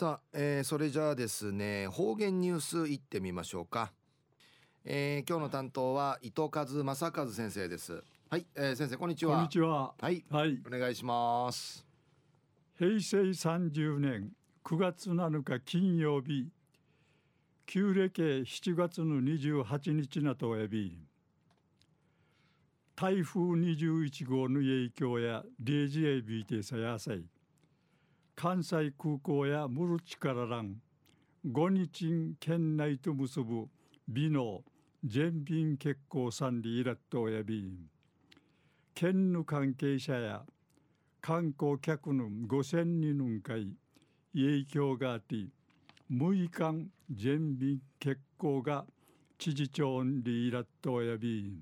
さあ、それじゃあですね、方言ニュースいってみましょうか。今日の担当は伊藤正和先生です。はい、先生こんにちは。こんにちは。はい、はい、お願いします。平成30年9月7日金曜日、旧暦7月の28日なとおやび、台風21号の影響や0時へびてさやさい、関西空港やムルチかららん、5日県内と結ぶ美濃、全便欠航さんでいらっとおやび、県の関係者や観光客の5000人の会、影響があって、6日全便欠航が知事長でいらっとおやび、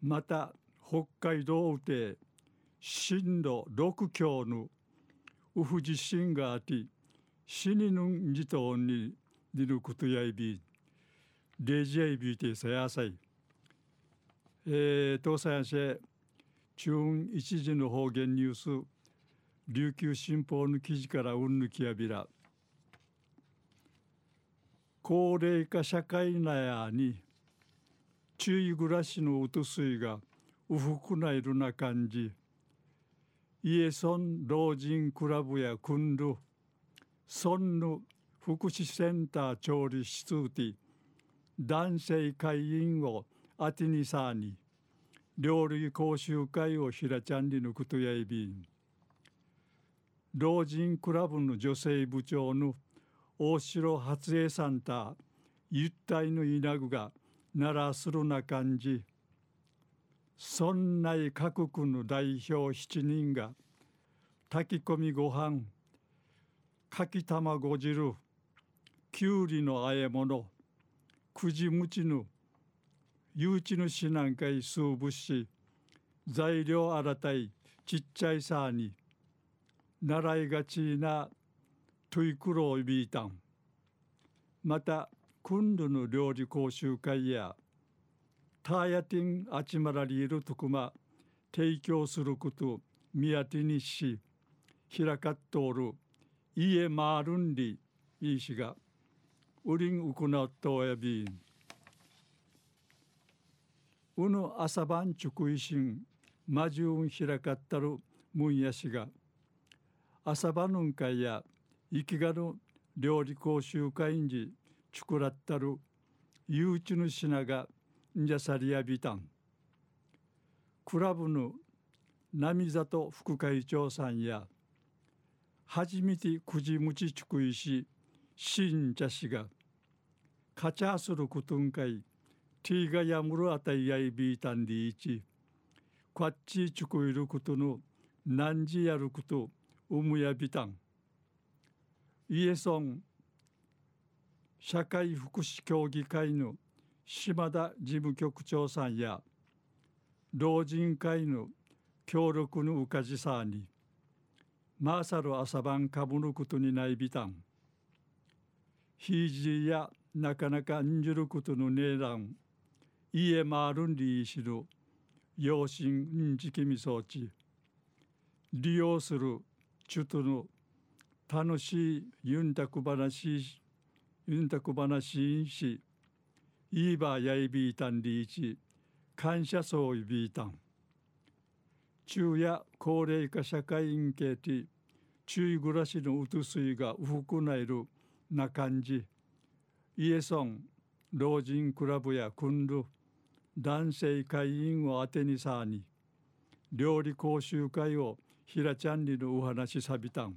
また北海道で震度6強のウフ地震があって、死にぬんじとおんにりぬくとやいび、レジやいびてさやさい。とさやせ、中央一時の方言ニュース、琉球新報の記事からうんぬきやびら。高齢化社会なやに、注意暮らしのうとすいが、うふくないるな感じ。家村老人クラブや君る村の福祉センター調理室で男性会員をあてにさに料理講習会をひらちゃんにぬくとやいび、老人クラブの女性部長の大城初江さんたゆったいのいなぐがならするな感じ。村内各区の代表7人が炊き込みご飯、かき卵汁、きゅうりの和え物、くじむちぬ、ゆうちぬしなんかいすうぶし、材料あらたいちっちゃいさに、習いがちなトゥイクロービータン。また、今度の料理講習会や、ターヤティンアチマラリールトクマ提供することミヤティニシヒラカットールイエマールンリイーシがウリンウクナットーヤビンウヌアサバンチュクイシンマジュンヒラカッタルムンヤシがアサバヌンカイヤイキガル料理講習会員時チュクラッタルユーチュヌシナがんじゃさりやびたん。クラブの並里副会長さんや初めてくじむちちくいししんちゃしがかちゃすることんかいティーがやむるあたいやいびいたんでいちこっちちくいることのなんじやることうむやびたん。イエソン社会福祉協議会の島田事務局長さんや老人会の協力のうかじさんにマーサル朝晩かぶることにないびたん。ひいじやなかなかんじることのねえらんいえまるんりいしる養親んじきみそうち利用するちゅとの楽しいゆんたく話しいいばやいびいたんりいち、感謝そういびいたん。昼夜高齢化社会員系て、注意暮らしのうとすいがうふくないるな感じ。家村老人クラブや君る男性会員をあてにさに、料理講習会をひらちゃんにのお話さびたん。